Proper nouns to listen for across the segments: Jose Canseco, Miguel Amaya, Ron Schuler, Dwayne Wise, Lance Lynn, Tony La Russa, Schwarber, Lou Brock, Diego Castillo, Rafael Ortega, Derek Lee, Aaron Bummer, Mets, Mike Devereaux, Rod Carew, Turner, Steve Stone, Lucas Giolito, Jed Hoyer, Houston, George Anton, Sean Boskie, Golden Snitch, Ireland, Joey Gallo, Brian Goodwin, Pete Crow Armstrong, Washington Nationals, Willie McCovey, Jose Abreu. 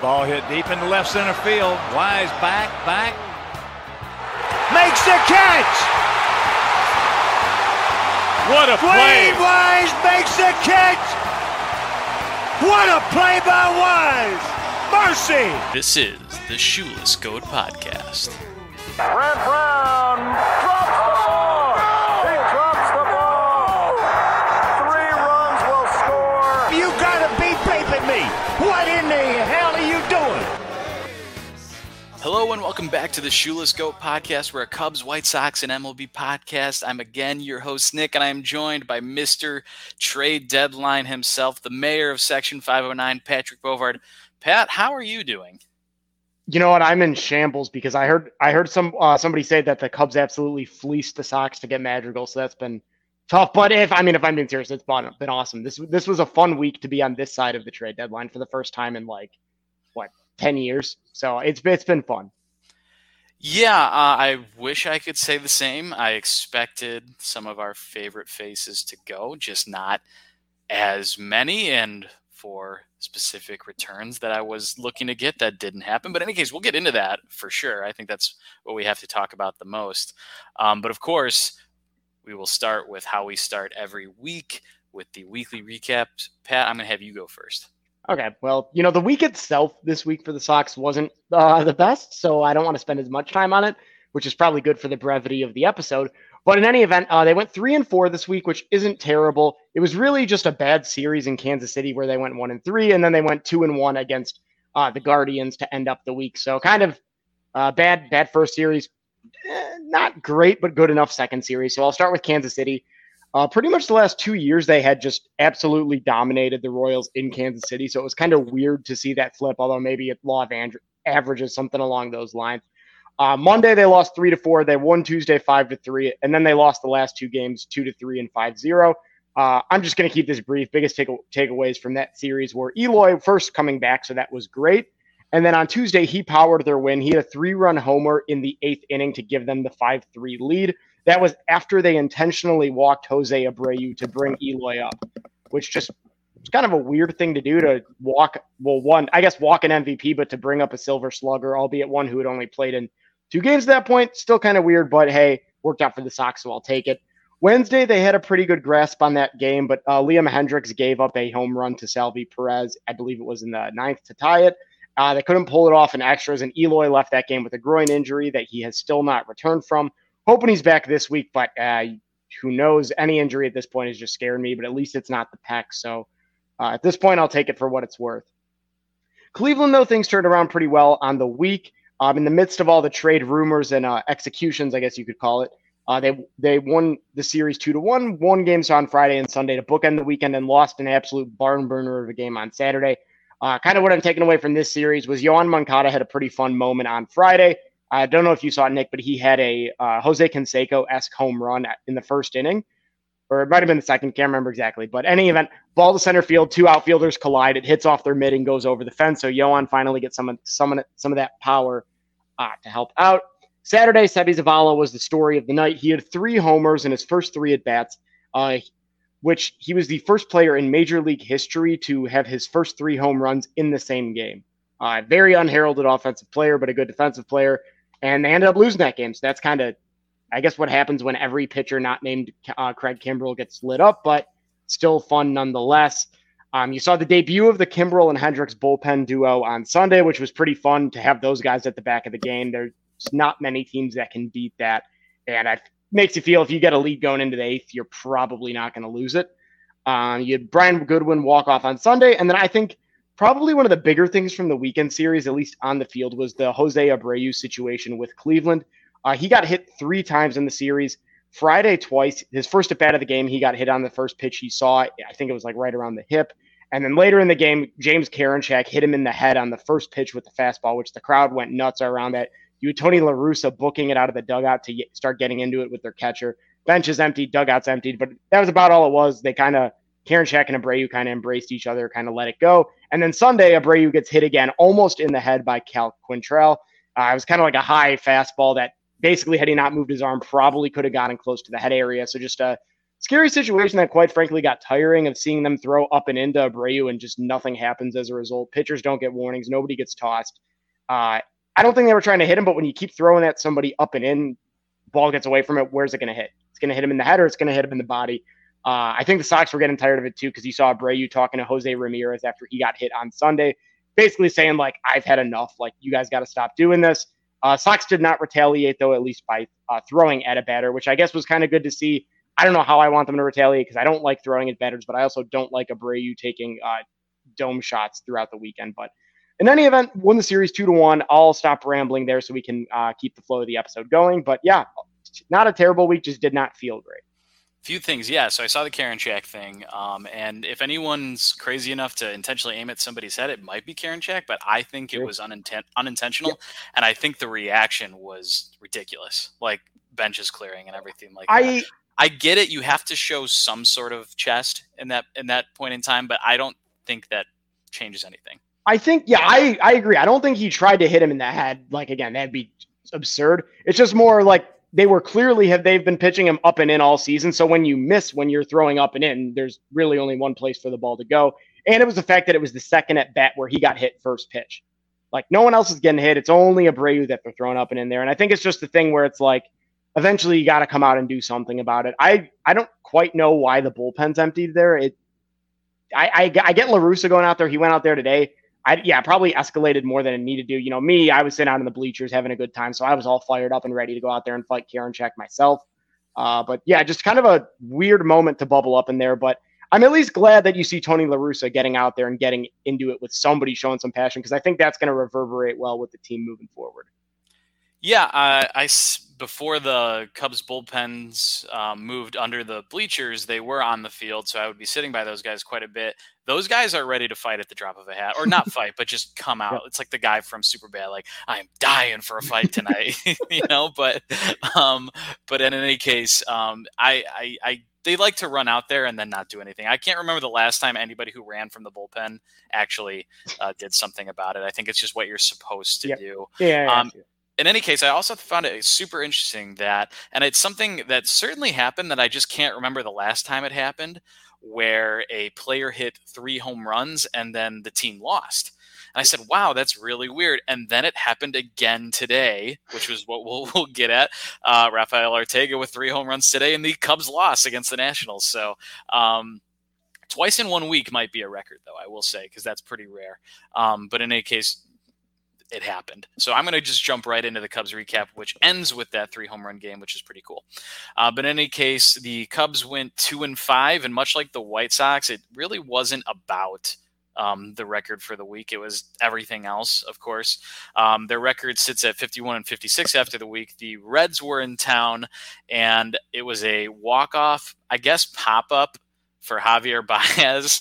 Ball hit deep into left center field. Wise back. Makes the catch! What a play! Dwayne Wise makes the catch! What a play by Wise! Mercy! This is the Shoeless Goat Podcast. Brett Brown drops the ball! He drops the ball! 3 runs will score! You gotta be paping me! What in the hell are you doing? Hello and welcome back to the Shoeless Goat Podcast. We're a Cubs, White Sox, and MLB podcast. I'm again your host, Nick, and I am joined by Mr. Trade Deadline himself, the mayor of Section 509, Patrick Bovard. Pat, how are you doing? You know what? I'm in shambles because I heard somebody say that the Cubs absolutely fleeced the Sox to get Madrigal, so that's been tough. But if I'm being serious, it's been awesome. This was a fun week to be on this side of the trade deadline for the first time in 10 years. So it's been fun. Yeah, I wish I could say the same. I expected some of our favorite faces to go, just not as many, and for specific returns that I was looking to get that didn't happen. But in any case, we'll get into that for sure. I think that's what we have to talk about the most. But of course, we will start with how we start every week with the weekly recap. Pat, I'm going to have you go first. Okay. Well, you know, the week itself this week for the Sox wasn't the best, so I don't want to spend as much time on it, which is probably good for the brevity of the episode. But in any event, they went 3-4 this week, which isn't terrible. It was really just a bad series in Kansas City where they went 1-3, and then they went 2-1 against the Guardians to end up the week. So kind of bad first series. Not great, but good enough second series. So I'll start with Kansas City. Pretty much the last 2 years, they had just absolutely dominated the Royals in Kansas City. So it was kind of weird to see that flip, although maybe it law of averages, something along those lines. Monday, they lost 3-4. They won Tuesday 5-3, and then they lost the last 2 games 2-3 and 5-0. I'm just going to keep this brief. Biggest takeaways from that series were Eloy first coming back, so that was great. And then on Tuesday, he powered their win. He had a 3-run homer in the 8th inning to give them the 5-3 lead. That was after they intentionally walked Jose Abreu to bring Eloy up, which just was kind of a weird thing to do, to walk. Well, walk an MVP, but to bring up a silver slugger, albeit one who had only played in 2 games at that point. Still kind of weird, but hey, worked out for the Sox, so I'll take it. Wednesday, they had a pretty good grasp on that game, but Liam Hendricks gave up a home run to Seby Perez. I believe it was in the 9th to tie it. They couldn't pull it off in extras, and Eloy left that game with a groin injury that he has still not returned from. Hoping he's back this week, but who knows? Any injury at this point is just scaring me, but at least it's not the pec. So at this point, I'll take it for what it's worth. Cleveland, though, things turned around pretty well on the week. In the midst of all the trade rumors and executions, I guess you could call it, they won the series 2-1, won games on Friday and Sunday to bookend the weekend, and lost an absolute barn burner of a game on Saturday. Kind of what I'm taking away from this series was Yoan Moncada had a pretty fun moment on Friday. I don't know if you saw it, Nick, but he had a Jose Canseco-esque home run in the first inning, or it might have been the second, can't remember exactly. But any event, ball to center field, 2 outfielders collide. It hits off their mid and goes over the fence. So Yoan finally gets some of that power to help out. Saturday, Seby Zavala was the story of the night. He had 3 homers in his first 3 at-bats, which he was the first player in Major League history to have his first 3 home runs in the same game. Very unheralded offensive player, but a good defensive player. And they ended up losing that game. So that's kind of, I guess, what happens when every pitcher not named Craig Kimbrel gets lit up, but still fun nonetheless. You saw the debut of the Kimbrel and Hendricks bullpen duo on Sunday, which was pretty fun to have those guys at the back of the game. There's not many teams that can beat that. And it makes you feel if you get a lead going into the 8th, you're probably not going to lose it. You had Brian Goodwin walk off on Sunday. And then I think probably one of the bigger things from the weekend series, at least on the field, was the Jose Abreu situation with Cleveland. He got hit 3 times in the series. Friday twice. His first at-bat of the game, he got hit on the first pitch he saw. I think it was right around the hip. And then later in the game, James Karinchak hit him in the head on the first pitch with the fastball, which the crowd went nuts around that. You had Tony La Russa booking it out of the dugout to start getting into it with their catcher. Bench is empty, dugout's emptied, but that was about all it was. They Karinchak and Abreu kind of embraced each other, kind of let it go. And then Sunday, Abreu gets hit again, almost in the head by Cal Quantrill. It was kind of like a high fastball that basically, had he not moved his arm, probably could have gotten close to the head area. So just a scary situation that, quite frankly, got tiring of seeing them throw up and into Abreu and just nothing happens as a result. Pitchers don't get warnings. Nobody gets tossed. I don't think they were trying to hit him, but when you keep throwing at somebody up and in, ball gets away from it, where's it going to hit? It's going to hit him in the head or it's going to hit him in the body. I think the Sox were getting tired of it too because you saw Abreu talking to Jose Ramirez after he got hit on Sunday, basically saying, like, I've had enough. Like, you guys got to stop doing this. Sox did not retaliate, though, at least by throwing at a batter, which I guess was kind of good to see. I don't know how I want them to retaliate because I don't like throwing at batters, but I also don't like Abreu taking dome shots throughout the weekend. But in any event, won the series 2-1. I'll stop rambling there so we can keep the flow of the episode going. But yeah, not a terrible week, just did not feel great. Few things, yeah. So I saw the Karinchak thing, and if anyone's crazy enough to intentionally aim at somebody's head, it might be Karinchak, but I think it was unintentional, yep. And I think the reaction was ridiculous, like benches clearing and everything like that. I get it. You have to show some sort of chest in that point in time, but I don't think that changes anything. I think, yeah, I agree. I don't think he tried to hit him in the head. Like, again, that'd be absurd. It's just more like, they were clearly they've been pitching him up and in all season. So when you miss, when you're throwing up and in, there's really only one place for the ball to go. And it was the fact that it was the second at bat where he got hit first pitch. Like, no one else is getting hit. It's only Abreu that they're throwing up and in there. And I think it's just the thing where it's like, eventually you got to come out and do something about it. I don't quite know why the bullpen's emptied there. I get La Russa going out there. He went out there today. Probably escalated more than it needed to. You know, me, I was sitting out in the bleachers having a good time, so I was all fired up and ready to go out there and fight Karinchak myself. But yeah, just kind of a weird moment to bubble up in there. But I'm at least glad that you see Tony La Russa getting out there and getting into it with somebody showing some passion, because I think that's going to reverberate well with the team moving forward. Yeah, before the Cubs bullpens moved under the bleachers, they were on the field, so I would be sitting by those guys quite a bit. Those guys are ready to fight at the drop of a hat, or not fight, but just come out. Yeah. It's like the guy from Superbad, like, I'm dying for a fight tonight, you know. But in any case, they like to run out there and then not do anything. I can't remember the last time anybody who ran from the bullpen actually did something about it. I think it's just what you're supposed to do. Yeah. In any case, I also found it super interesting that, and it's something that certainly happened that I just can't remember the last time it happened, where a player hit 3 home runs and then the team lost. And I said, wow, that's really weird. And then it happened again today, which was what we'll get at. Rafael Ortega with 3 home runs today, and the Cubs lost against the Nationals. So, twice in 1 week might be a record, though, I will say, because that's pretty rare. But in any case, it happened. So I'm going to just jump right into the Cubs recap, which ends with that 3 home run game, which is pretty cool. But in any case, the Cubs went 2-5, and much like the White Sox, it really wasn't about the record for the week. It was everything else, of cose. Their record sits at 51-56 after the week. The Reds were in town, and it was a walk-off, I guess, pop-up for Javier Baez,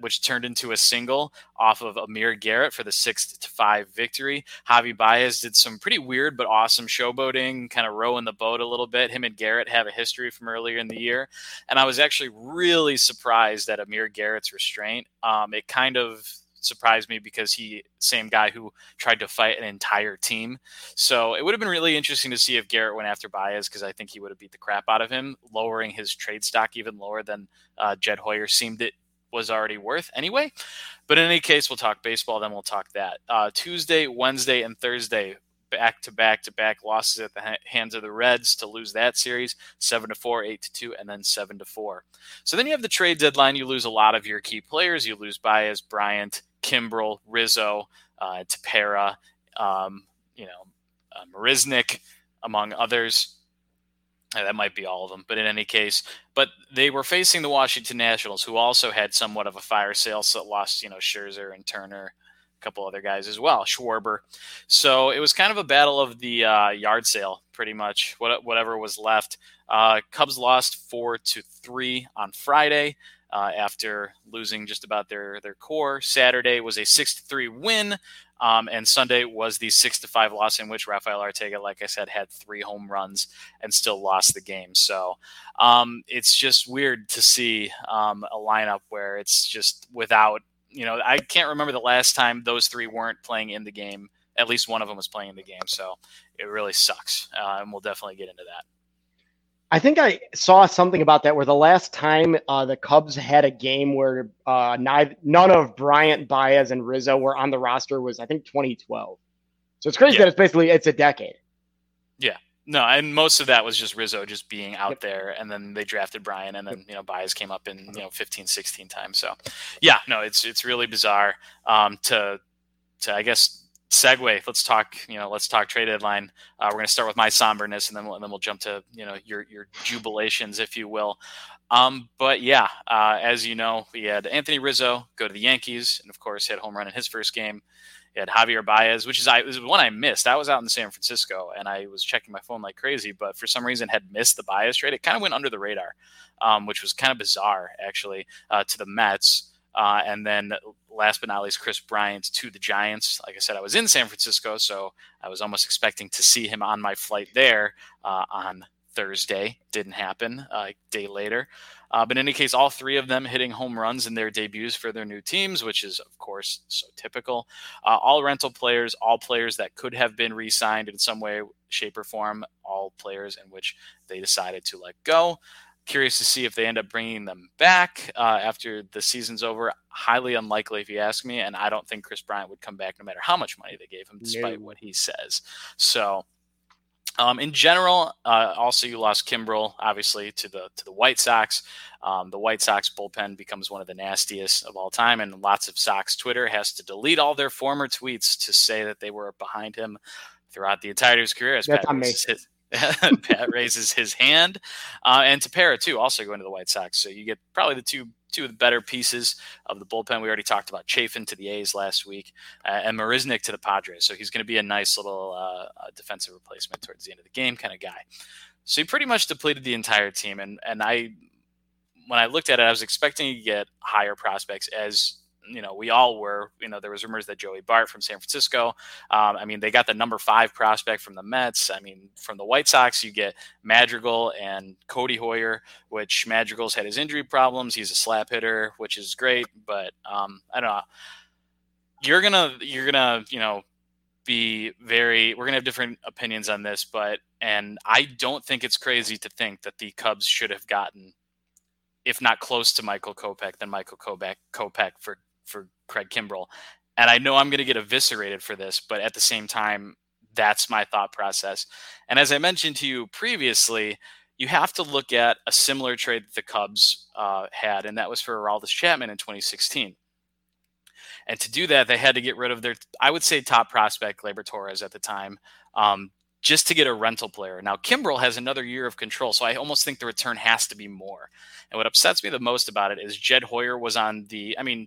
which turned into a single off of Amir Garrett for the 6-5 victory. Javi Baez did some pretty weird but awesome showboating, kind of rowing the boat a little bit. Him and Garrett have a history from earlier in the year. And I was actually really surprised at Amir Garrett's restraint. It kind of surprised me because same guy who tried to fight an entire team. So it would have been really interesting to see if Garrett went after Baez, because I think he would have beat the crap out of him, lowering his trade stock even lower than Jed Hoyer seemed it was already worth anyway. But in any case, we'll talk baseball, then we'll talk that. Tuesday, Wednesday, and Thursday, back-to-back losses at the hands of the Reds to lose that series, 7-4, 8-2, and then 7-4. So then you have the trade deadline. You lose a lot of your key players. You lose Baez, Bryant, Kimbrel, Rizzo, Tepera, Marisnik, among others. That might be all of them, but in any case, but they were facing the Washington Nationals, who also had somewhat of a fire sale, so lost, Scherzer and Turner, a couple other guys as well, Schwarber. So it was kind of a battle of the yard sale, pretty much, whatever was left. Cubs lost 4-3 on Friday. After losing just about their core. Saturday was a 6-3 win, and Sunday was the 6-5 loss in which Rafael Ortega, like I said, had 3 home runs and still lost the game. So it's just weird to see a lineup where it's just without, I can't remember the last time those 3 weren't playing in the game. At least one of them was playing in the game. So it really sucks, and we'll definitely get into that. I think I saw something about that where the last time the Cubs had a game where none of Bryant, Baez, and Rizzo were on the roster was, I think, 2012. So it's crazy that it's basically, it's a decade. Yeah. No, and most of that was just Rizzo just being out there, and then they drafted Bryant, and then, you know, Baez came up in, you know, 15, 16 times. So yeah, no, it's really bizarre. To I guess, segue. Let's talk trade deadline. We're going to start with my somberness, and then we'll jump to, you know, your jubilations, if you will. But as you know, we had Anthony Rizzo go to the Yankees, and of course hit a home run in his first game. We had Javier Baez, which is one I missed. I was out in San Francisco, and I was checking my phone like crazy, but for some reason had missed the Baez trade. It kind of went under the radar, which was kind of bizarre, actually, to the Mets. And then last but not least, Chris Bryant to the Giants. Like I said, I was in San Francisco, so I was almost expecting to see him on my flight there on Thursday. Didn't happen, a day later. But in any case, all three of them hitting home runs in their debuts for their new teams, which is, of course, so typical. All rental players, all players that could have been re-signed in some way, shape, or form, all players in which they decided to let go. Curious to see if they end up bringing them back after the season's over. Highly unlikely, if you ask me, and I don't think Chris Bryant would come back no matter how much money they gave him, despite what he says. So, in general, also you lost Kimbrel, obviously, to the White Sox. The White Sox bullpen becomes one of the nastiest of all time, and lots of Sox Twitter has to delete all their former tweets to say that they were behind him throughout the entirety of his career. That's amazing. Pat raises his hand, and Tapera too, also going to the White Sox. So you get probably the two of the better pieces of the bullpen. We already talked about Chafin to the A's last week, and Marisnik to the Padres. So he's going to be a nice little defensive replacement towards the end of the game kind of guy. So he pretty much depleted the entire team. And I, when I looked at it, I was expecting to get higher prospects, as you know, we all were. You know, there was rumors that Joey Bart from San Francisco. I mean, they got the number 5 prospect from the Mets. I mean, from the White Sox, you get Madrigal and Codi Heuer, which Madrigal's had his injury problems. He's a slap hitter, which is great, but I don't know. You're gonna, you know, be very. We're gonna have different opinions on this, and I don't think it's crazy to think that the Cubs should have gotten, if not close to Michael Kopech, then Michael Kopech for Craig Kimbrel. And I know I'm going to get eviscerated for this, but at the same time, that's my thought process. And as I mentioned to you previously, you have to look at a similar trade that the Cubs had, and that was for Aroldis Chapman in 2016. And to do that, they had to get rid of their, I would say, top prospect, Gleyber Torres at the time, just to get a rental player. Now, Kimbrel has another year of control, so I almost think the return has to be more. And what upsets me the most about it is Jed Hoyer was on the – I mean,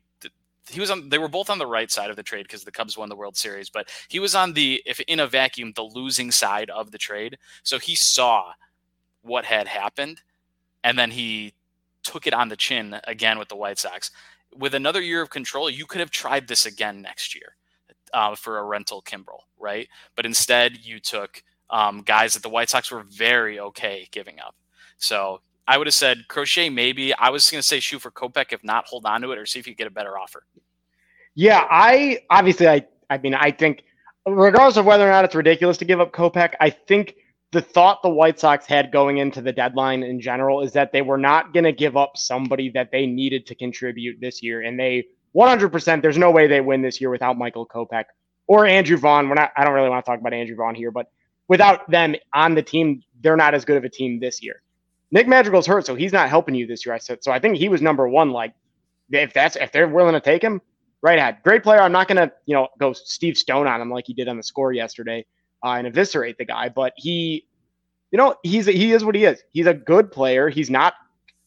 he was on – they were both on the right side of the trade because the Cubs won the World Series, but he was on the – if in a vacuum, the losing side of the trade. So he saw what had happened, and then he took it on the chin again with the White Sox. With another year of control, you could have tried this again next year. For a rental Kimbrel, right? But instead you took guys that the White Sox were very okay giving up. So I would have said Crochet maybe. I was going to say shoot for Kopech. If not, hold on to it or see if you get a better offer. Yeah, I think regardless of whether or not it's ridiculous to give up Kopech, I think the thought the White Sox had going into the deadline in general is that they were not going to give up somebody that they needed to contribute this year, and they 100%. There's no way they win this year without Michael Kopech or Andrew Vaughn. I don't really want to talk about Andrew Vaughn here, but without them on the team, they're not as good of a team this year. Nick Madrigal's hurt, so he's not helping you this year. I said so. I think he was number one. Like if they're willing to take him, right at great player. I'm not gonna go Steve Stone on him like he did on the score yesterday and eviscerate the guy, but he he is what he is. He's a good player. He's not,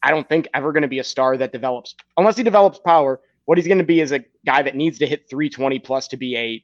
I don't think, ever going to be a star that develops unless he develops power. What he's going to be is a guy that needs to hit .320 plus to be a,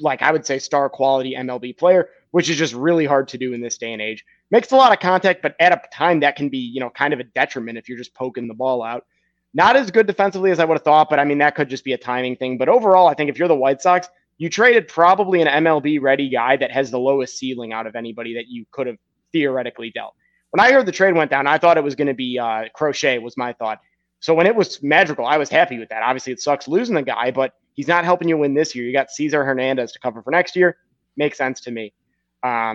like I would say, star quality MLB player, which is just really hard to do in this day and age. Makes a lot of contact, but at a time that can be, kind of a detriment if you're just poking the ball out. Not as good defensively as I would have thought, but I mean, that could just be a timing thing. But overall, I think if you're the White Sox, you traded probably an MLB ready guy that has the lowest ceiling out of anybody that you could have theoretically dealt. When I heard the trade went down, I thought it was going to be Crochet was my thought. So when it was Madrigal, I was happy with that. Obviously, it sucks losing the guy, but he's not helping you win this year. You got Cesar Hernandez to cover for next year. Makes sense to me. I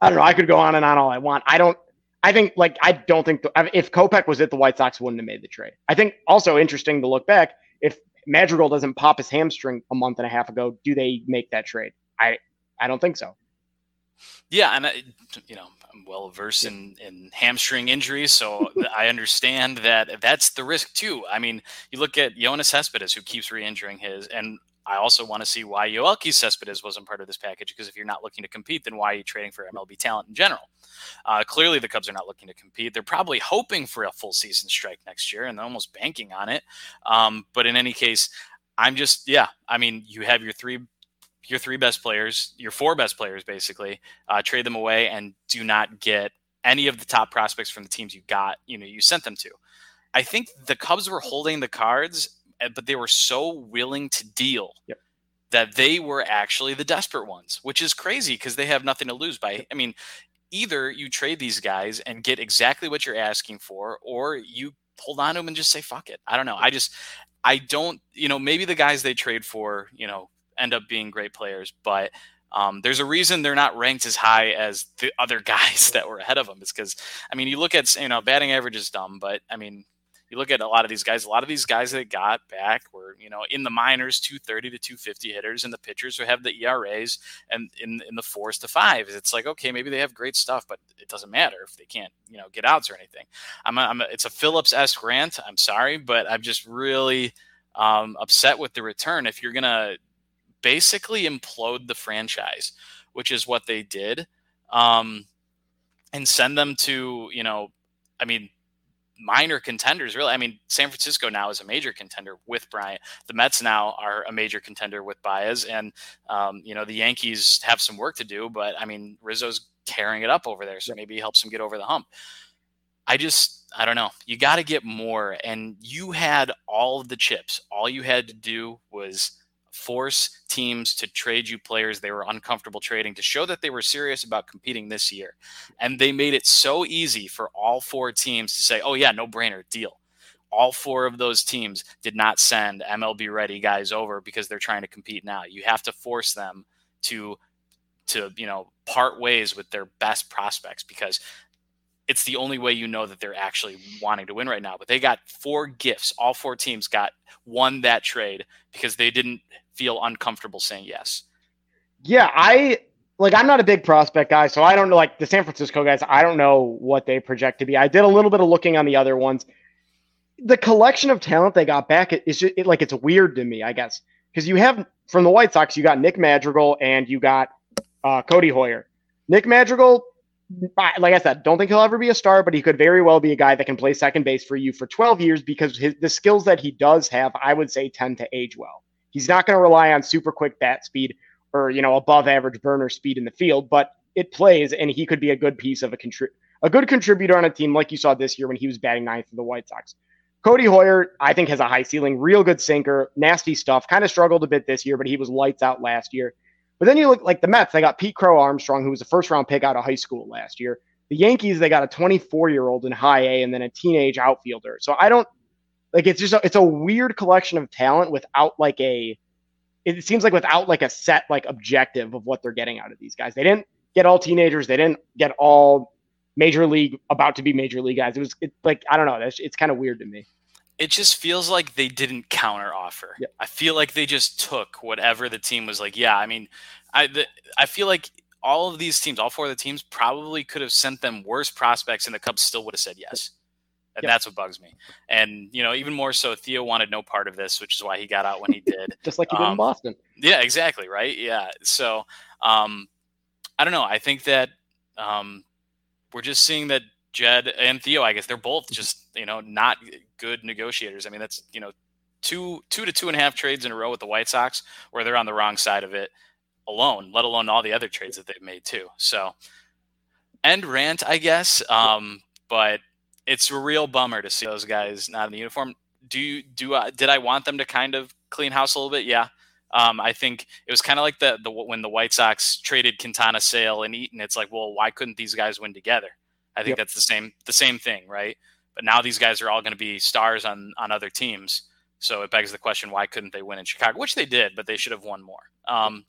don't know. I could go on and on all I want. I don't. I think, like, I don't think if Kopech was it, the White Sox wouldn't have made the trade. I think also interesting to look back, if Madrigal doesn't pop his hamstring a month and a half ago, do they make that trade? I don't think so. Yeah, and I'm well versed in hamstring injuries, so I understand that that's the risk too. I mean, you look at Yoenis Cespedes, who keeps re-injuring his, and I also want to see why Yoelki Cespedes wasn't part of this package, because if you're not looking to compete, then why are you trading for MLB talent in general? Clearly, the Cubs are not looking to compete. They're probably hoping for a full season strike next year, and they're almost banking on it. But in any case, you have your three best players, your four best players, basically, trade them away and do not get any of the top prospects from the teams you sent them to. I think the Cubs were holding the cards, but they were so willing to deal that they were actually the desperate ones, which is crazy because they have nothing to lose by. I mean, either you trade these guys and get exactly what you're asking for, or you hold on to them and just say, fuck it. I don't know. Maybe the guys they trade for, end up being great players, but there's a reason they're not ranked as high as the other guys that were ahead of them. It's because, you look at, batting average is dumb, but you look at a lot of these guys that got back were, in the minors, 230 to 250 hitters, and the pitchers who have the ERAs and in the 4s to 5s. It's like, okay, maybe they have great stuff, but it doesn't matter if they can't, get outs or anything. It's a Phillips-esque rant. I'm sorry, but I'm just really upset with the return. If you're going to basically implode the franchise, which is what they did, and send them to, minor contenders, really. San Francisco now is a major contender with Bryant. The Mets now are a major contender with Baez, and the Yankees have some work to do, but Rizzo's tearing it up over there, so maybe he helps him get over the hump. I don't know. You got to get more, and you had all of the chips. All you had to do was force teams to trade you players they were uncomfortable trading to show that they were serious about competing this year. And they made it so easy for all four teams to say, oh yeah, no brainer, deal. All four of those teams did not send MLB ready guys over because they're trying to compete now. You have to force them to part ways with their best prospects, because it's the only way that they're actually wanting to win right now. But they got four gifts. All four teams won that trade because they didn't feel uncomfortable saying yes. Yeah, I'm not a big prospect guy, so I don't know, the San Francisco guys, I don't know what they project to be. I did a little bit of looking on the other ones. The collection of talent they got back, it's weird to me, I guess. Because you have, from the White Sox, you got Nick Madrigal and you got Codi Heuer. Nick Madrigal, like I said, don't think he'll ever be a star, but he could very well be a guy that can play second base for you for 12 years because the skills that he does have, I would say, tend to age well. He's not going to rely on super quick bat speed or, above average burner speed in the field, but it plays, and he could be a good piece of a good contributor on a team like you saw this year when he was batting ninth for the White Sox. Codi Heuer, I think, has a high ceiling, real good sinker, nasty stuff, kind of struggled a bit this year, but he was lights out last year. But then you look the Mets, they got Pete Crow Armstrong, who was a first-round pick out of high school last year. The Yankees, they got a 24-year-old in high A and then a teenage outfielder. So I don't – it's just – it's a weird collection of talent without it seems without a set objective of what they're getting out of these guys. They didn't get all teenagers. They didn't get all major league – about to be major league guys. It was I don't know. It's kind of weird to me. It just feels like they didn't counter offer. Yep. I feel like they just took whatever the team was like. Yeah, I feel like all of these teams, all four of the teams, probably could have sent them worse prospects, and the Cubs still would have said yes. And that's what bugs me. And, even more so, Theo wanted no part of this, which is why he got out when he did. Just like he did in Boston. Yeah, exactly, right? Yeah. So, I don't know. I think that we're just seeing that Jed and Theo, I guess they're both just, not good negotiators. That's, two to two and a half trades in a row with the White Sox where they're on the wrong side of it alone, let alone all the other trades that they've made too. So end rant, I guess. But it's a real bummer to see those guys not in the uniform. Did I want them to kind of clean house a little bit? Yeah. I think it was kind of like when the White Sox traded Quintana, Sale, and Eaton. It's like, well, why couldn't these guys win together? I think that's the same thing, right? But now these guys are all going to be stars on other teams. So it begs the question, why couldn't they win in Chicago? Which they did, but they should have won more.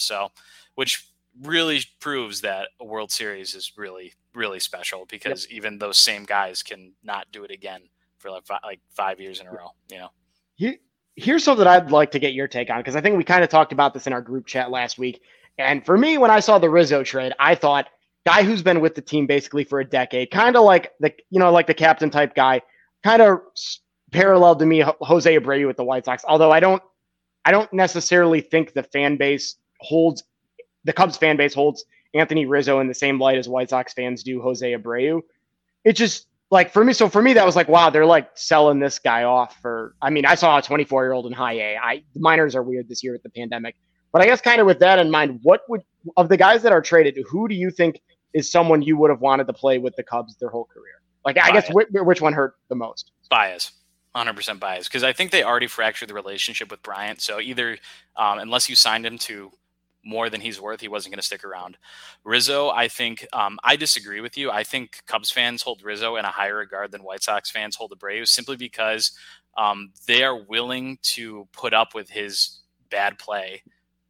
Which really proves that a World Series is really really special because even those same guys can not do it again for like 5 years in a row, you know? Here's something I'd like to get your take on, because I think we kind of talked about this in our group chat last week. And for me, when I saw the Rizzo trade, I thought, guy who's been with the team basically for a decade, kind of like the, you know, like the captain type guy, kind of paralleled to me, Jose Abreu with the White Sox. Although I don't necessarily think the fan base holds, the Cubs fan base holds Anthony Rizzo in the same light as White Sox fans do Jose Abreu. It just like for me. So for me, that was like, wow, they're like selling this guy off for, I mean, I saw a 24-year-old in high A. The minors are weird this year with the pandemic, but I guess kind of with that in mind, of the guys that are traded, who do you think is someone you would have wanted to play with the Cubs their whole career? Like, I guess which one hurt the most? Baez, 100% Baez, because I think they already fractured the relationship with Bryant. So either unless you signed him to more than he's worth, he wasn't going to stick around. Rizzo, I think I disagree with you. I think Cubs fans hold Rizzo in a higher regard than White Sox fans hold Abreu, simply because they are willing to put up with his bad play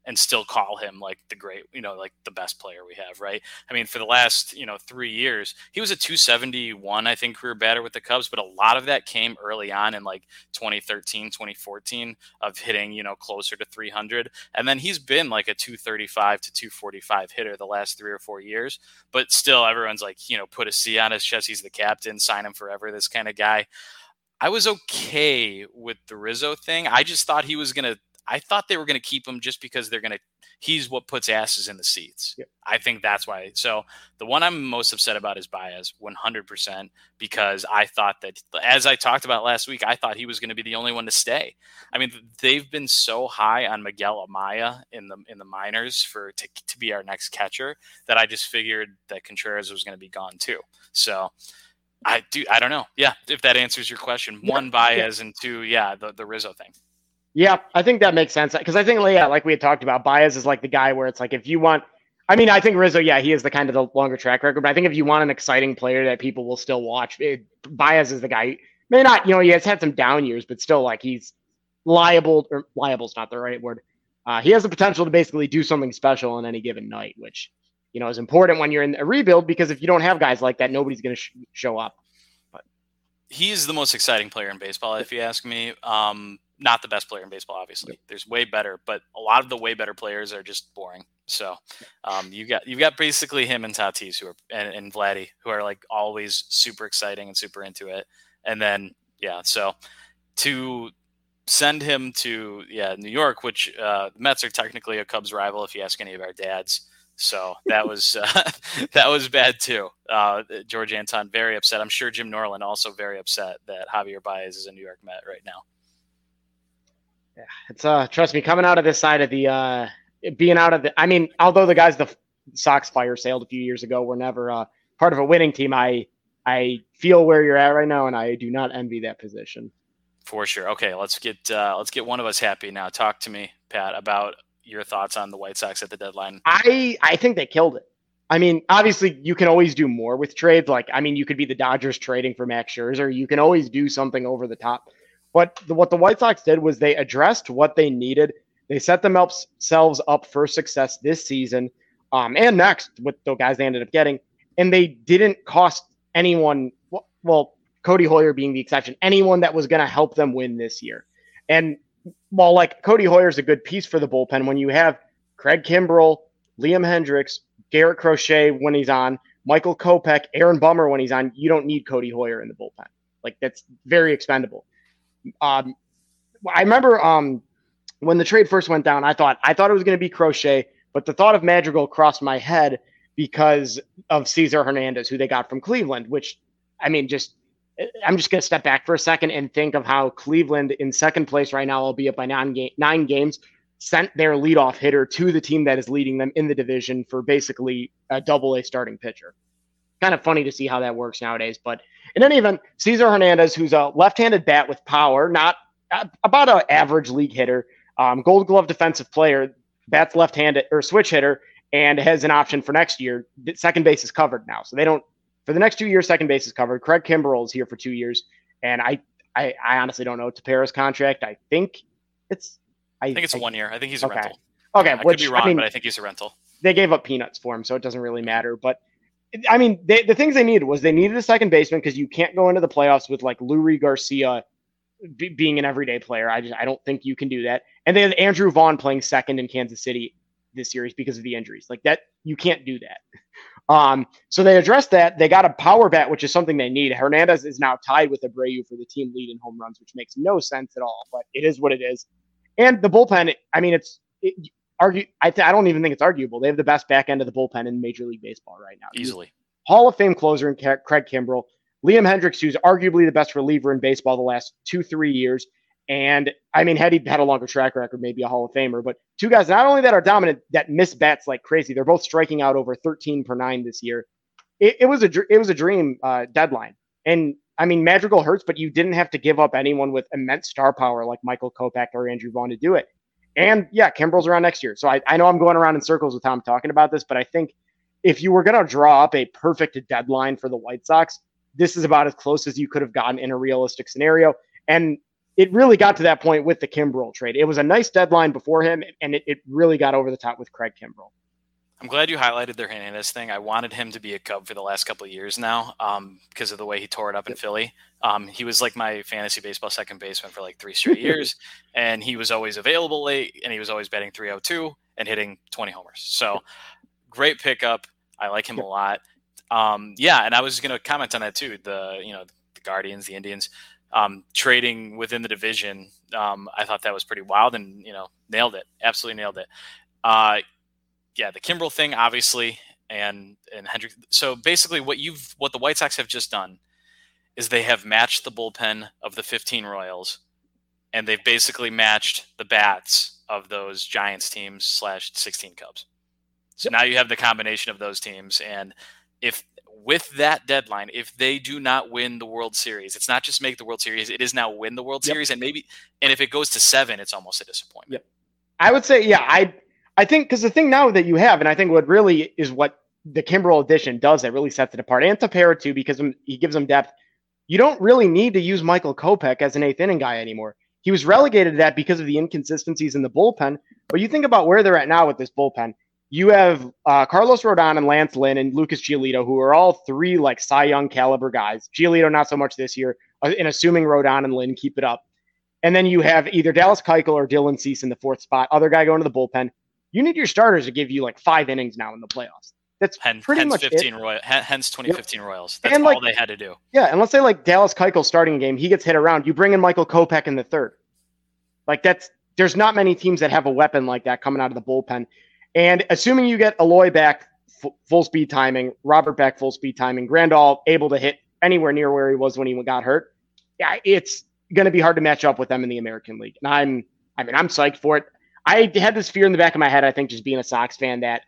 and still call him like the great, you know, like the best player we have, right? I mean, for the last, 3 years, he was a 271, I think, career batter with the Cubs, but a lot of that came early on in like 2013, 2014 of hitting, closer to 300. And then he's been like a 235 to 245 hitter the last 3 or 4 years, but still everyone's like, put a C on his chest. He's the captain, sign him forever, this kind of guy. I was okay with the Rizzo thing. I just thought I thought they were going to keep him just because he's what puts asses in the seats. Yep. I think that's why. So the one I'm most upset about is Baez, 100%, because I thought that, as I talked about last week, I thought he was going to be the only one to stay. I mean, they've been so high on Miguel Amaya in the minors to be our next catcher that I just figured that Contreras was going to be gone too. So I don't know. Yeah. If that answers your question, one, Baez, and two, the Rizzo thing. Yeah, I think that makes sense. Because I think, like we had talked about, Baez is like the guy where it's like, if you want, I mean, I think Rizzo, he is the kind of the longer track record, but I think if you want an exciting player that people will still watch, Baez is the guy. May not, he has had some down years, but still like he's liable's not the right word. He has the potential to basically do something special on any given night, which, is important when you're in a rebuild, because if you don't have guys like that, nobody's going to show up. But he's the most exciting player in baseball, if you ask me. Not the best player in baseball, obviously. There's way better, but a lot of the way better players are just boring. So you've got basically him and Tatis and Vladdy, who are like always super exciting and super into it. And then, so to send him to New York, which the Mets are technically a Cubs rival if you ask any of our dads. So that was that was bad too. George Anton, very upset. I'm sure Jim Norland also very upset that Javier Baez is a New York Met right now. Yeah, it's trust me, coming out of this side of the being out of the. I mean, although the guys the Sox fire sailed a few years ago were never part of a winning team, I feel where you're at right now, and I do not envy that position. For sure. Okay, let's get one of us happy now. Talk to me, Pat, about your thoughts on the White Sox at the deadline. I think they killed it. I mean, obviously, you can always do more with trades. Like, I mean, you could be the Dodgers trading for Max Scherzer. You can always do something over the top. But what the White Sox did was they addressed what they needed. They set themselves up for success this season and next with the guys they ended up getting. And they didn't cost anyone, well, Codi Heuer being the exception, anyone that was going to help them win this year. And while like Codi Heuer is a good piece for the bullpen, when you have Craig Kimbrel, Liam Hendricks, Garrett Crochet when he's on, Michael Kopech, Aaron Bummer when he's on, you don't need Codi Heuer in the bullpen. Like that's very expendable. I remember when the trade first went down, I thought it was going to be Crochet, but the thought of Madrigal crossed my head because of Cesar Hernandez, who they got from Cleveland, which, I mean, I'm just going to step back for a second and think of how Cleveland in second place right now, albeit by nine games, sent their leadoff hitter to the team that is leading them in the division for basically a double-A starting pitcher. Kind of funny to see how that works nowadays, but in any event, Cesar Hernandez, who's a left-handed bat with power, not about an average league hitter, Gold Glove defensive player, bats left-handed or switch hitter, and has an option for next year. Second base is covered now, so they don't for the next 2 years. Second base is covered. Craig Kimbrel is here for 2 years, and I honestly don't know Tapero's contract. I think it's 1 year. I think he's a rental. Okay, I could be wrong, but I think he's a rental. They gave up peanuts for him, so it doesn't really matter, but. I mean, the things they needed was they needed a second baseman because you can't go into the playoffs with like Luis Garcia being an everyday player. I don't think you can do that. And they had Andrew Vaughn playing second in Kansas City this series because of the injuries like that. You can't do that. So they addressed that. They got a power bat, which is something they need. Hernandez is now tied with Abreu for the team lead in home runs, which makes no sense at all, but it is what it is. And the bullpen, I mean, I don't even think it's arguable. They have the best back end of the bullpen in Major League Baseball right now. Easily. Hall of Fame closer in Craig Kimbrel, Liam Hendricks, who's arguably the best reliever in baseball the last 2-3 years. And, I mean, had he had a longer track record, maybe a Hall of Famer. But two guys, not only that are dominant, that miss bats like crazy. They're both striking out over 13 per nine this year. It was a dream deadline. And, I mean, Madrigal hurts, but you didn't have to give up anyone with immense star power like Michael Kopech or Andrew Vaughn to do it. And, yeah, Kimbrel's around next year. So I know I'm going around in circles with how I'm talking about this, but I think if you were going to draw up a perfect deadline for the White Sox, this is about as close as you could have gotten in a realistic scenario. And it really got to that point with the Kimbrel trade. It was a nice deadline before him, and it really got over the top with Craig Kimbrel. I'm glad you highlighted their Hernandez thing. I wanted him to be a Cub for the last couple of years now because of the way he tore it up in Philly. He was like my fantasy baseball second baseman for like 3 straight years, and he was always available late, and he was always batting .302 and hitting 20 homers. So great pickup. I like him a lot. And I was going to comment on that too. The Guardians, the Indians trading within the division. I thought that was pretty wild, and nailed it. Absolutely nailed it. The Kimbrel thing, obviously, and Hendrick. So basically what the White Sox have just done is they have matched the bullpen of the 15 Royals, and they've basically matched the bats of those Giants teams /16 Cubs. So now you have the combination of those teams. And if with that deadline, if they do not win the World Series, it's not just make the World Series, it is now win the World Series. And if it goes to 7, it's almost a disappointment. Yep. I would say, I think because the thing now that you have, and I think what really is what the Kimbrel addition does that really sets it apart, and Tapera too, because he gives them depth. You don't really need to use Michael Kopech as an eighth inning guy anymore. He was relegated to that because of the inconsistencies in the bullpen. But you think about where they're at now with this bullpen. You have Carlos Rodon and Lance Lynn and Lucas Giolito, who are all 3 like Cy Young caliber guys. Giolito not so much this year, and assuming Rodon and Lynn keep it up. And then you have either Dallas Keuchel or Dylan Cease in the 4th spot. Other guy going to the bullpen. You need your starters to give you like 5 innings now in the playoffs. That's pretty much 15 it. Hence 2015 Royals. That's all they had to do. Yeah, and let's say like Dallas Keuchel starting game, he gets hit around. You bring in Michael Kopech in the 3rd. Like there's not many teams that have a weapon like that coming out of the bullpen. And assuming you get Eloy back full speed timing, Robert back full speed timing, Grandal able to hit anywhere near where he was when he got hurt, yeah, it's going to be hard to match up with them in the American League. And I'm psyched for it. I had this fear in the back of my head, I think, just being a Sox fan, that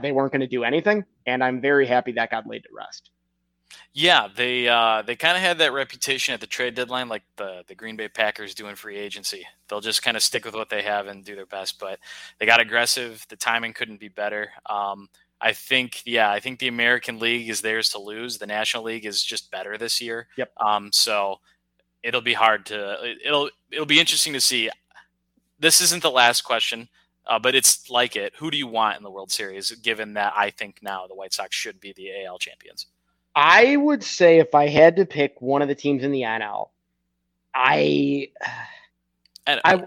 they weren't going to do anything, and I'm very happy that got laid to rest. Yeah, they kind of had that reputation at the trade deadline, like the Green Bay Packers do in free agency. They'll just kind of stick with what they have and do their best, but they got aggressive. The timing couldn't be better. I think the American League is theirs to lose. The National League is just better this year. Yep. So it'll be hard to – it'll be interesting to see – this isn't the last question, but it's like it. Who do you want in the World Series, given that I think now the White Sox should be the AL champions? I would say if I had to pick one of the teams in the NL,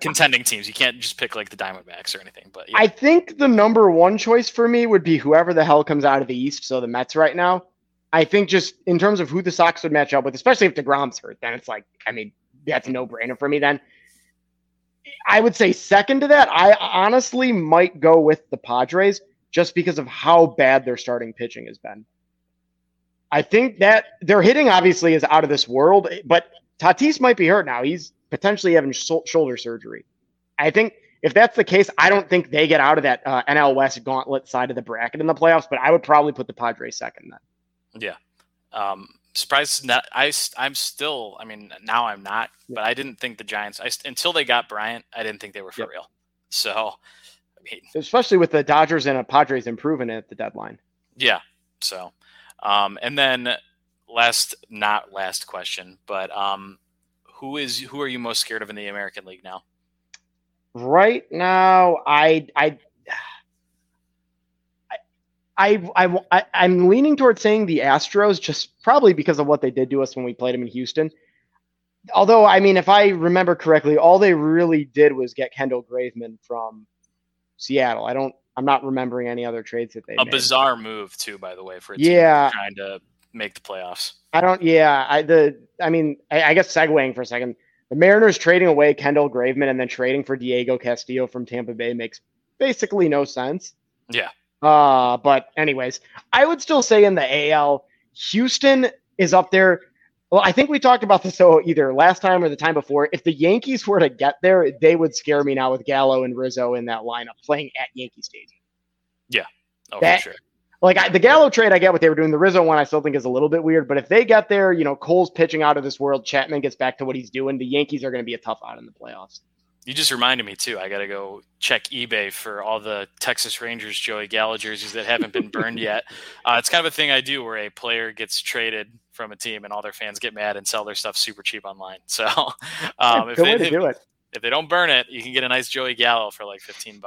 contending teams. You can't just pick like the Diamondbacks or anything. But yeah. I think the number one choice for me would be whoever the hell comes out of the East, so the Mets right now. I think just in terms of who the Sox would match up with, especially if DeGrom's hurt, then it's like, I mean, that's a no-brainer for me then. I would say second to that, I honestly might go with the Padres just because of how bad their starting pitching has been. I think that their hitting obviously is out of this world, but Tatis might be hurt now. He's potentially having shoulder surgery. I think if that's the case, I don't think they get out of that NL West gauntlet side of the bracket in the playoffs, but I would probably put the Padres second then. Yeah. Surprised that but I didn't think the Giants, until they got Bryant, I didn't think they were for real. So, I mean, especially with the Dodgers and the Padres improving at the deadline. Yeah. So, and then not last question, but who are you most scared of in the American League now? Right now, I I'm leaning towards saying the Astros, just probably because of what they did to us when we played them in Houston. Although, I mean, if I remember correctly, all they really did was get Kendall Graveman from Seattle. I'm not remembering any other trades that they made. A bizarre move too, by the way, for a team trying to make the playoffs. I guess segueing for a second, the Mariners trading away Kendall Graveman and then trading for Diego Castillo from Tampa Bay makes basically no sense. Yeah. But anyways, I would still say in the AL, Houston is up there. Well, I think we talked about this either last time or the time before. If the Yankees were to get there, they would scare me now with Gallo and Rizzo in that lineup playing at Yankee Stadium. Yeah. Oh, that, for sure. The Gallo trade, I get what they were doing. The Rizzo one I still think is a little bit weird. But if they get there, Cole's pitching out of this world. Chapman gets back to what he's doing. The Yankees are going to be a tough out in the playoffs. You just reminded me, too. I got to go check eBay for all the Texas Rangers Joey Gallo jerseys that haven't been burned yet. It's kind of a thing I do where a player gets traded from a team and all their fans get mad and sell their stuff super cheap online. So if they don't burn it, you can get a nice Joey Gallo for like $15.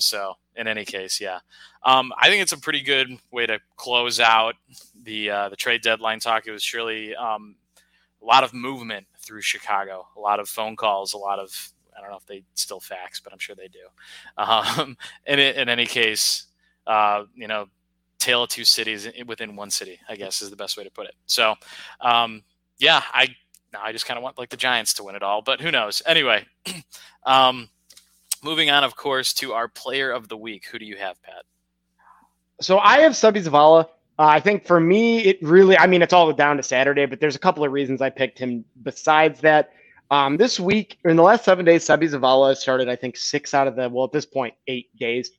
So in any case, yeah. I think it's a pretty good way to close out the trade deadline talk. It was surely a lot of movement through Chicago, a lot of phone calls, a lot of, I don't know if they still fax, but I'm sure they do. In any case, tale of two cities within one city, I guess is the best way to put it. So, I just kind of want the Giants to win it all, but who knows? Anyway, moving on, of course, to our player of the week. Who do you have, Pat? So I have Seby Zavala. I think for me, it's all down to Saturday, but there's a couple of reasons I picked him besides that. This week, in the last 7 days, Seby Zavala started, I think, 8 days.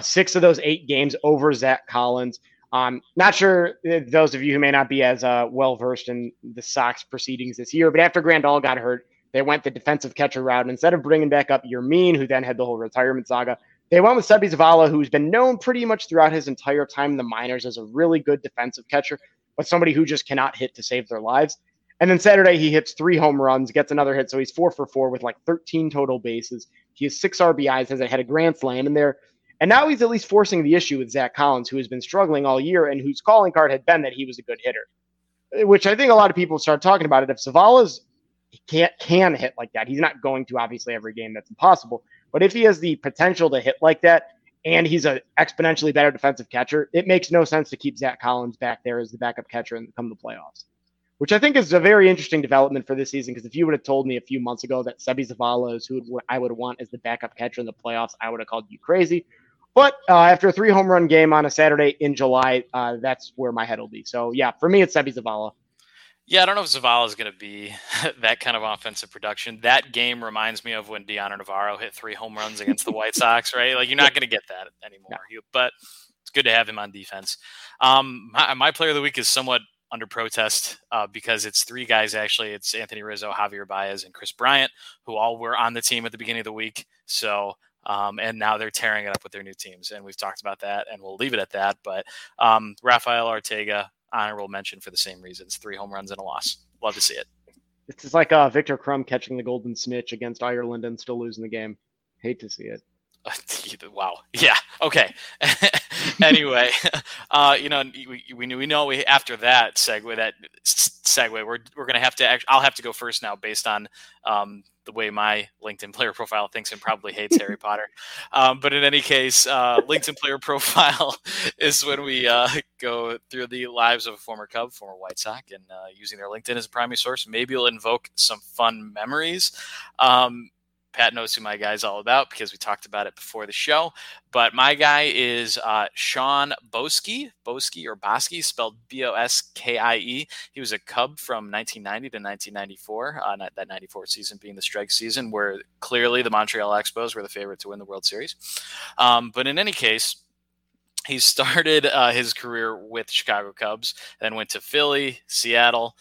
6 of those 8 games over Zach Collins. Not sure those of you who may not be as well-versed in the Sox proceedings this year, but after Grandal got hurt, they went the defensive catcher route. And instead of bringing back up Yermin, who then had the whole retirement saga, they went with Seby Zavala, who's been known pretty much throughout his entire time in the minors as a really good defensive catcher, but somebody who just cannot hit to save their lives. And then Saturday, he hits 3 home runs, gets another hit, so he's 4 for 4 with 13 total bases. He has 6 RBIs, has had a grand slam in there. And now he's at least forcing the issue with Zach Collins, who has been struggling all year and whose calling card had been that he was a good hitter, which I think a lot of people start talking about it. If Zavala's can hit like that, he's not going to obviously every game, that's impossible. But if he has the potential to hit like that and he's an exponentially better defensive catcher, it makes no sense to keep Zach Collins back there as the backup catcher and come the playoffs, which I think is a very interesting development for this season. Because if you would have told me a few months ago that Seby Zavala is who I would want as the backup catcher in the playoffs, I would have called you crazy. But after a 3 home run game on a Saturday in July, that's where my head will be. So, yeah, for me, it's Seby Zavala. Yeah, I don't know if Zavala is going to be that kind of offensive production. That game reminds me of when Deion Navarro hit 3 home runs against the White Sox, right? You're not going to get that anymore. No. But it's good to have him on defense. My player of the week is somewhat under protest because it's 3 guys, actually. It's Anthony Rizzo, Javier Baez, and Chris Bryant, who all were on the team at the beginning of the week. So... and now they're tearing it up with their new teams. And we've talked about that, and we'll leave it at that. But Rafael Ortega, honorable mention for the same reasons. 3 home runs and a loss. Love to see it. This is like Victor Crumb catching the golden snitch against Ireland and still losing the game. Hate to see it. Wow. Yeah. Okay. Anyway, we know after that segue, we're going to have to I'll have to go first now based on the way my LinkedIn player profile thinks and probably hates Harry Potter. But in any case, LinkedIn player profile is when we go through the lives of a former Cub, former White Sox, and using their LinkedIn as a primary source. Maybe it'll invoke some fun memories. Pat knows who my guy's all about because we talked about it before the show. But my guy is Sean Boskie, spelled Boskie. He was a Cub from 1990 to 1994, that 94 season being the strike season where clearly the Montreal Expos were the favorite to win the World Series. But in any case, he started his career with Chicago Cubs, then went to Philly, Seattle,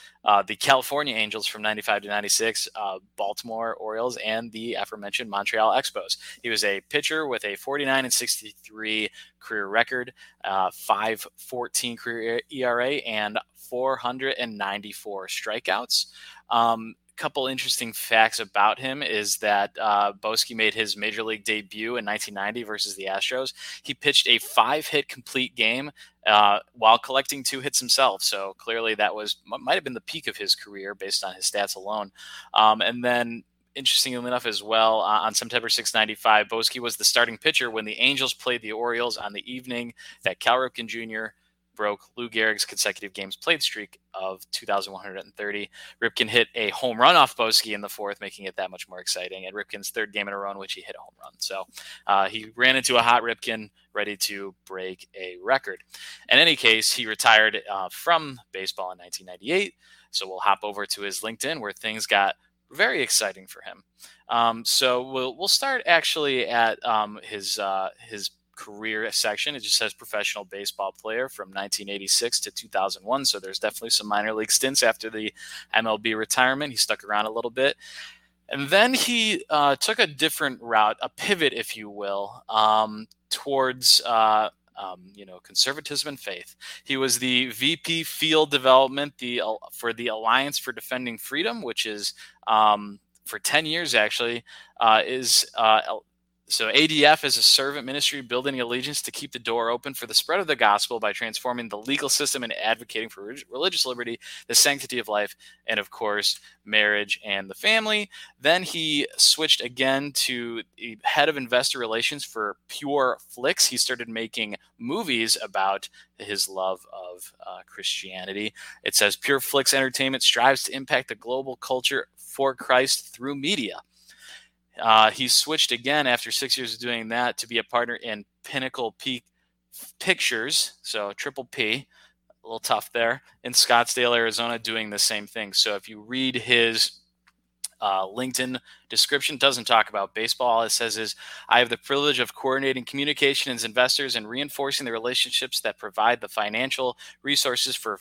the California Angels from 95 to 96, Baltimore Orioles, and the aforementioned Montreal Expos. He was a pitcher with a 49.63 career record, 5.14 career ERA, and 494 strikeouts. couple interesting facts about him is that Boskie made his major league debut in 1990 versus the Astros. He pitched a 5-hit complete game while collecting 2 hits himself. So clearly that was might have been the peak of his career based on his stats alone. And then interestingly enough as well, on September 6, 95, Boskie was the starting pitcher when the Angels played the Orioles on the evening that Cal Ripken Jr. broke Lou Gehrig's consecutive games played streak of 2,130. Ripken hit a home run off Boskie in the fourth, making it that much more exciting. And Ripken's third game in a row in which he hit a home run. So he ran into a hot Ripken ready to break a record. In any case, he retired from baseball in 1998. So we'll hop over to his LinkedIn where things got very exciting for him. So we'll start actually at his career section. It just says professional baseball player from 1986 to 2001. So there's definitely some minor league stints after the MLB retirement. He stuck around a little bit. And then he took a different route, a pivot, if you will, towards conservatism and faith. He was the VP Field Development for the Alliance for Defending Freedom, which is for 10 years actually So ADF is a servant ministry building allegiance to keep the door open for the spread of the gospel by transforming the legal system and advocating for religious liberty, the sanctity of life, and of course, marriage and the family. Then he switched again to the head of investor relations for Pure Flix. He started making movies about his love of Christianity. It says Pure Flix Entertainment strives to impact the global culture for Christ through media. He switched again after 6 years of doing that to be a partner in Pinnacle Peak Pictures, so Triple P, a little tough there, in Scottsdale, Arizona, doing the same thing. So if you read his LinkedIn description, doesn't talk about baseball. All it says is, I have the privilege of coordinating communication as investors and reinforcing the relationships that provide the financial resources for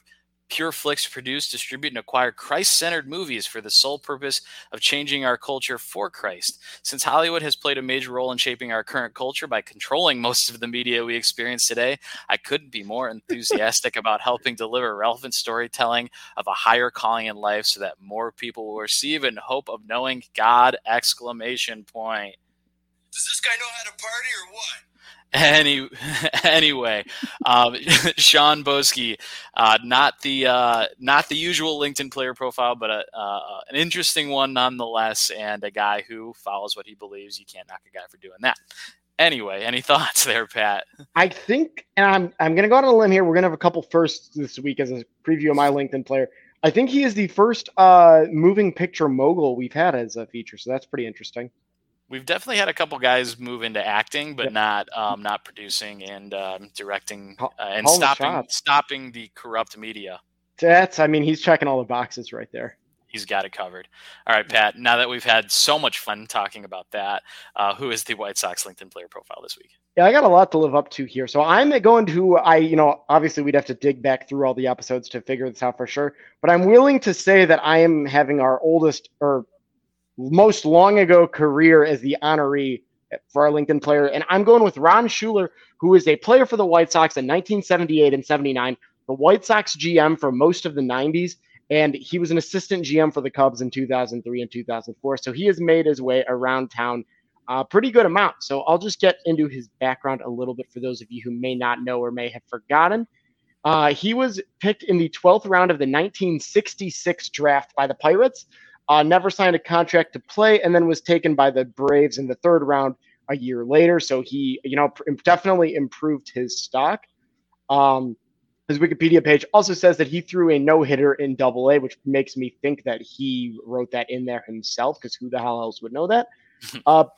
Pure Flix produce, distribute, and acquire Christ-centered movies for the sole purpose of changing our culture for Christ. Since Hollywood has played a major role in shaping our current culture by controlling most of the media we experience today, I couldn't be more enthusiastic about helping deliver relevant storytelling of a higher calling in life so that more people will receive and hope of knowing God! Does this guy know how to party or what? Anyway, Sean Boskie, not the usual LinkedIn player profile, but an interesting one nonetheless, and a guy who follows what he believes. You can't knock a guy for doing that. Anyway, any thoughts there, Pat? I think, and I'm going to go out on a limb here. We're going to have a couple firsts this week as a preview of my LinkedIn player. I think he is the first moving picture mogul we've had as a feature, so that's pretty interesting. We've definitely had a couple guys move into acting, but not producing and directing and stopping the corrupt media. He's checking all the boxes right there. He's got it covered. All right, Pat, now that we've had so much fun talking about that, who is the White Sox LinkedIn player profile this week? Yeah, I got a lot to live up to here. So I'm going to, obviously we'd have to dig back through all the episodes to figure this out for sure, but I'm willing to say that I am having our oldest or most long ago career as the honoree for our LinkedIn player. And I'm going with Ron Schuler, who is a player for the White Sox in 1978 and 79, the White Sox GM for most of the 90s. And he was an assistant GM for the Cubs in 2003 and 2004. So he has made his way around town a pretty good amount. So I'll just get into his background a little bit for those of you who may not know or may have forgotten. He was picked in the 12th round of the 1966 draft by the Pirates. Never signed a contract to play, and then was taken by the Braves in the 3rd round a year later. So he, definitely improved his stock. His Wikipedia page also says that he threw a no-hitter in Double-A, which makes me think that he wrote that in there himself, because who the hell else would know that?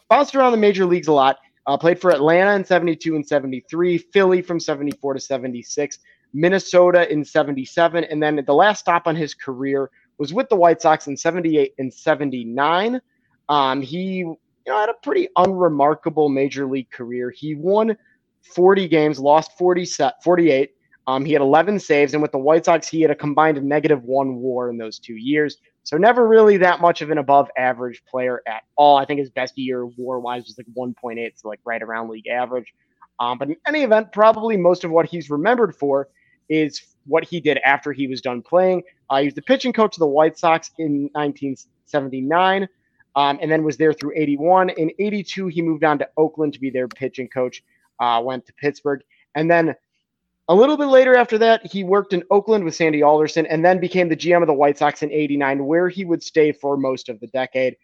Bounced around the major leagues a lot. Played for Atlanta in 72 and 73, Philly from 74 to 76, Minnesota in 77, and then the last stop on his career was with the White Sox in 78 and 79. He had a pretty unremarkable major league career. He won 40 games, lost 48. He had 11 saves, and with the White Sox, he had a combined -1 WAR in those 2 years. So never really that much of an above-average player at all. I think his best year WAR-wise was like 1.8, so like right around league average. But in any event, probably most of what he's remembered for is what he did after he was done playing. He was the pitching coach of the White Sox in 1979, and then was there through 81. In 82, he moved on to Oakland to be their pitching coach, went to Pittsburgh. And then a little bit later after that, he worked in Oakland with Sandy Alderson and then became the GM of the White Sox in 89, where he would stay for most of the decade.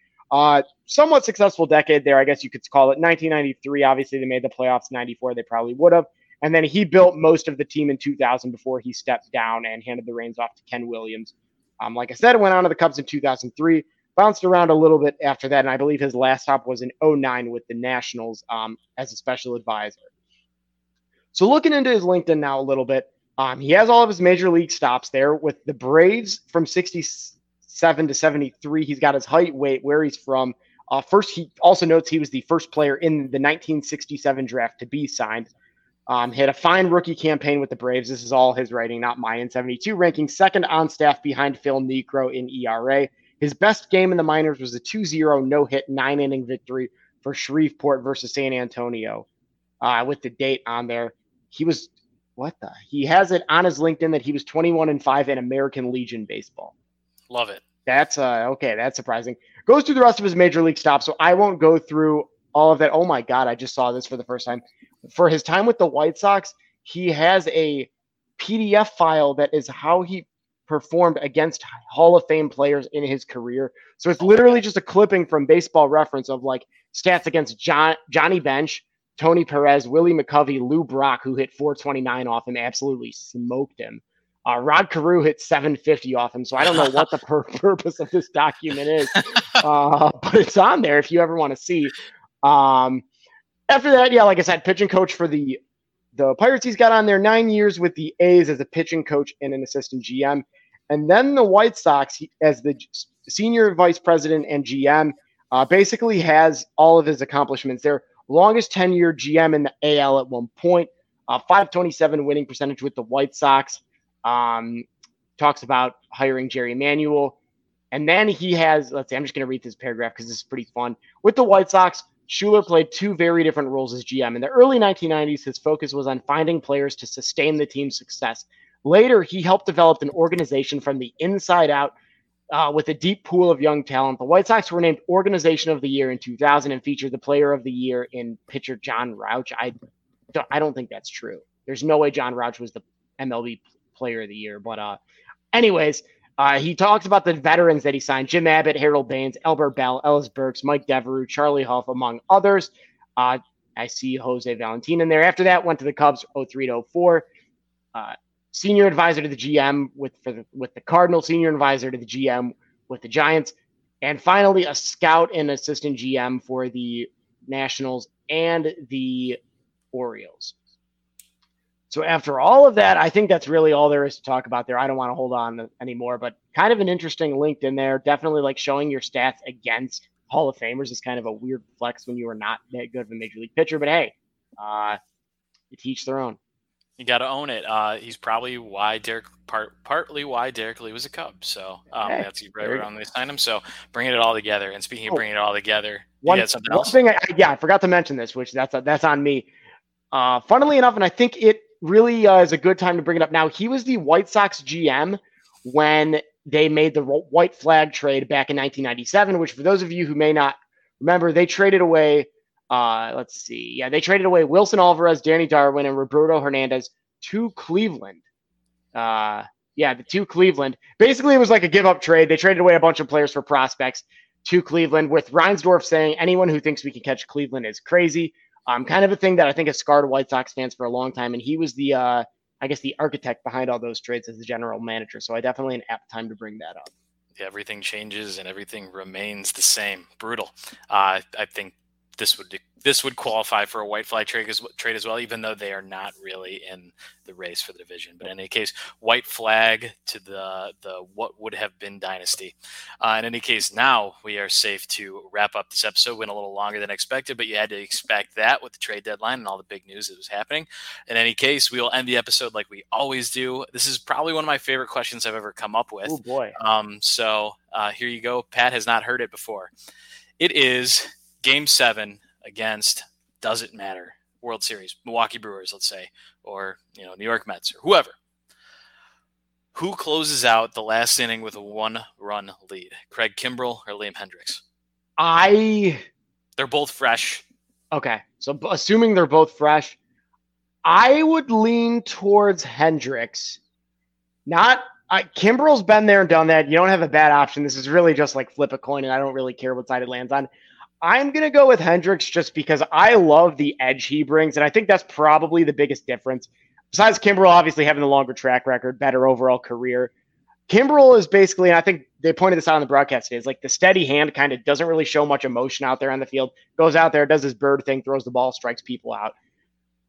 Somewhat successful decade there, I guess you could call it. 1993, obviously, they made the playoffs. 94, they probably would have. And then he built most of the team in 2000 before he stepped down and handed the reins off to Ken Williams. Like I said, went on to the Cubs in 2003, bounced around a little bit after that, and I believe his last stop was in 2009 with the Nationals as a special advisor. So looking into his LinkedIn now a little bit, he has all of his major league stops there with the Braves from 67 to 73. He's got his height, weight, where he's from. First, he also notes he was the first player in the 1967 draft to be signed. Had a fine rookie campaign with the Braves. This is all his writing, not mine. In 72, ranking second on staff behind Phil Necro in ERA. His best game in the minors was a 2-0 no-hit 9-inning victory for Shreveport versus San Antonio. With the date on there, he has it on his LinkedIn that he was 21-5 in American Legion baseball. Love it. That's okay. That's surprising. Goes through the rest of his major league stops, so I won't go through all of that. Oh my God, I just saw this for the first time. For his time with the White Sox, he has a PDF file that is how he performed against Hall of Fame players in his career. So it's literally just a clipping from Baseball Reference of like stats against Johnny Bench, Tony Perez, Willie McCovey, Lou Brock, who hit 429 off him, absolutely smoked him. Rod Carew hit 750 off him. So I don't know what the purpose of this document is, but it's on there if you ever want to see. After that, yeah, like I said, pitching coach for the Pirates. He's got on there 9 years with the A's as a pitching coach and an assistant GM. And then the White Sox as the senior vice president and GM basically has all of his accomplishments there. Longest 10-year GM in the AL at one point, .527 winning percentage with the White Sox. Talks about hiring Jerry Manuel. And then he has, let's see, I'm just going to read this paragraph because this is pretty fun. With the White Sox, Shuler played two very different roles as GM. In the early 1990s, his focus was on finding players to sustain the team's success. Later, he helped develop an organization from the inside out with a deep pool of young talent. The White Sox were named Organization of the Year in 2000 and featured the Player of the Year in pitcher John Rauch. I don't think that's true. There's no way John Rauch was the MLB Player of the Year. But anyways, he talks about the veterans that he signed: Jim Abbott, Harold Baines, Elmer Bell, Ellis Burks, Mike Devereaux, Charlie Huff, among others. I see Jose Valentin in there. After that, went to the Cubs 03 to 04. Senior advisor to the GM with the Cardinals, senior advisor to the GM with the Giants, and finally a scout and assistant GM for the Nationals and the Orioles. So after all of that, I think that's really all there is to talk about there. I don't want to hold on anymore, but kind of an interesting LinkedIn there. Definitely like showing your stats against Hall of Famers is kind of a weird flex when you are not that good of a major league pitcher, but hey, you teach their own. You got to own it. He's probably why partly why Derek Lee was a Cub. So that's right around they signed him. So bringing it all together. And speaking of bringing it all together, one thing. I forgot to mention this, which that's on me. Funnily enough, and I think it really is a good time to bring it up now. He was the White Sox GM when they made the white flag trade back in 1997, which for those of you who may not remember, they traded away. They traded away Wilson Alvarez, Danny Darwin, and Roberto Hernandez to Cleveland. Basically, it was like a give-up trade. They traded away a bunch of players for prospects to Cleveland, with Reinsdorf saying, anyone who thinks we can catch Cleveland is crazy. Kind of a thing that I think has scarred White Sox fans for a long time, and he was the architect behind all those trades as the general manager, so I definitely an apt time to bring that up. Yeah, everything changes and everything remains the same. Brutal. I think this would qualify for a white flag trade as well, even though they are not really in the race for the division. But in any case, white flag to the what would have been dynasty. In any case, now we are safe to wrap up this episode. Went a little longer than expected, but you had to expect that with the trade deadline and all the big news that was happening. In any case, we will end the episode like we always do. This is probably one of my favorite questions I've ever come up with. Oh, boy. So here you go. Pat has not heard it before. It is... Game 7 against, doesn't matter, World Series, Milwaukee Brewers, let's say, or New York Mets or whoever. Who closes out the last inning with a one-run lead? Craig Kimbrel or Liam Hendricks? They're both fresh. Okay, so assuming they're both fresh, I would lean towards Hendricks. Kimbrel's been there and done that. You don't have a bad option. This is really just like flip a coin, and I don't really care what side it lands on. I'm going to go with Hendricks just because I love the edge he brings, and I think that's probably the biggest difference. Besides Kimbrel obviously having the longer track record, better overall career, Kimbrel is basically, and I think they pointed this out on the broadcast today, is like the steady hand kind of doesn't really show much emotion out there on the field, goes out there, does his bird thing, throws the ball, strikes people out.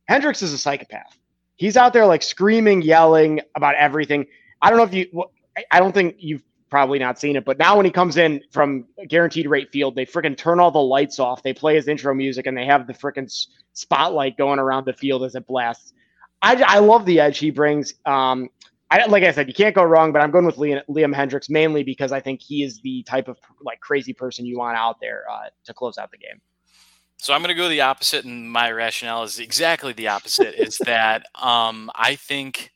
Hendricks is a psychopath. He's out there like screaming, yelling about everything. I don't think you've probably not seen it, but now when he comes in from guaranteed rate field, they freaking turn all the lights off. They play his intro music and they have the freaking spotlight going around the field as it blasts. I love the edge he brings. Like I said, you can't go wrong, but I'm going with Liam Hendricks mainly because I think he is the type of like crazy person you want out there to close out the game. So I'm going to go the opposite, and my rationale is exactly the opposite. Is that I think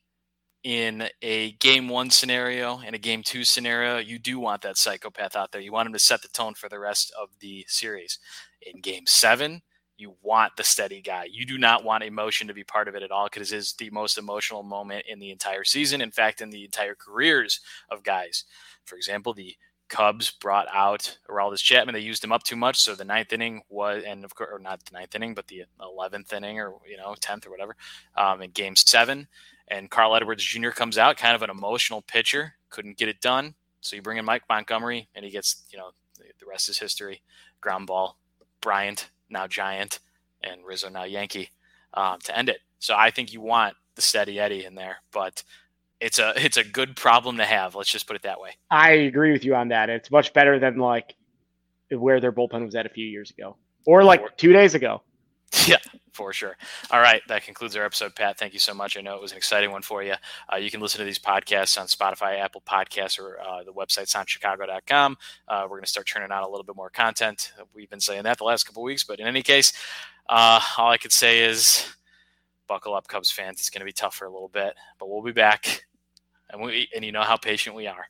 in a game one scenario and a game two scenario, you do want that psychopath out there. You want him to set the tone for the rest of the series. In game seven, you want the steady guy. You do not want emotion to be part of it at all because it is the most emotional moment in the entire season. In fact, in the entire careers of guys. For example, the Cubs brought out Aroldis Chapman. They used him up too much, so the ninth inning was, and of course, or not the ninth inning, but the 11th inning or 10th or whatever, in Game 7. And Carl Edwards Jr. comes out, kind of an emotional pitcher, couldn't get it done. So you bring in Mike Montgomery, and he gets, the rest is history. Ground ball, Bryant, now Giant, and Rizzo, now Yankee, to end it. So I think you want the steady Eddie in there, but it's a good problem to have. Let's just put it that way. I agree with you on that. It's much better than like where their bullpen was at a few years ago or like 2 days ago. Yeah, for sure. All right. That concludes our episode, Pat. Thank you so much. I know it was an exciting one for you. You can listen to these podcasts on Spotify, Apple Podcasts, or the website's on chicago.com. We're going to start turning out a little bit more content. We've been saying that the last couple of weeks, but in any case, all I could say is buckle up, Cubs fans. It's going to be tough for a little bit, but we'll be back. And you know how patient we are.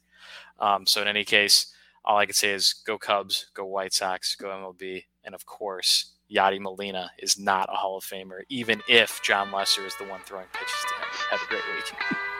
So in any case, all I can say is go Cubs, go White Sox, go MLB. And of course, Yadi Molina is not a Hall of Famer, even if John Lester is the one throwing pitches to him. Have a great week.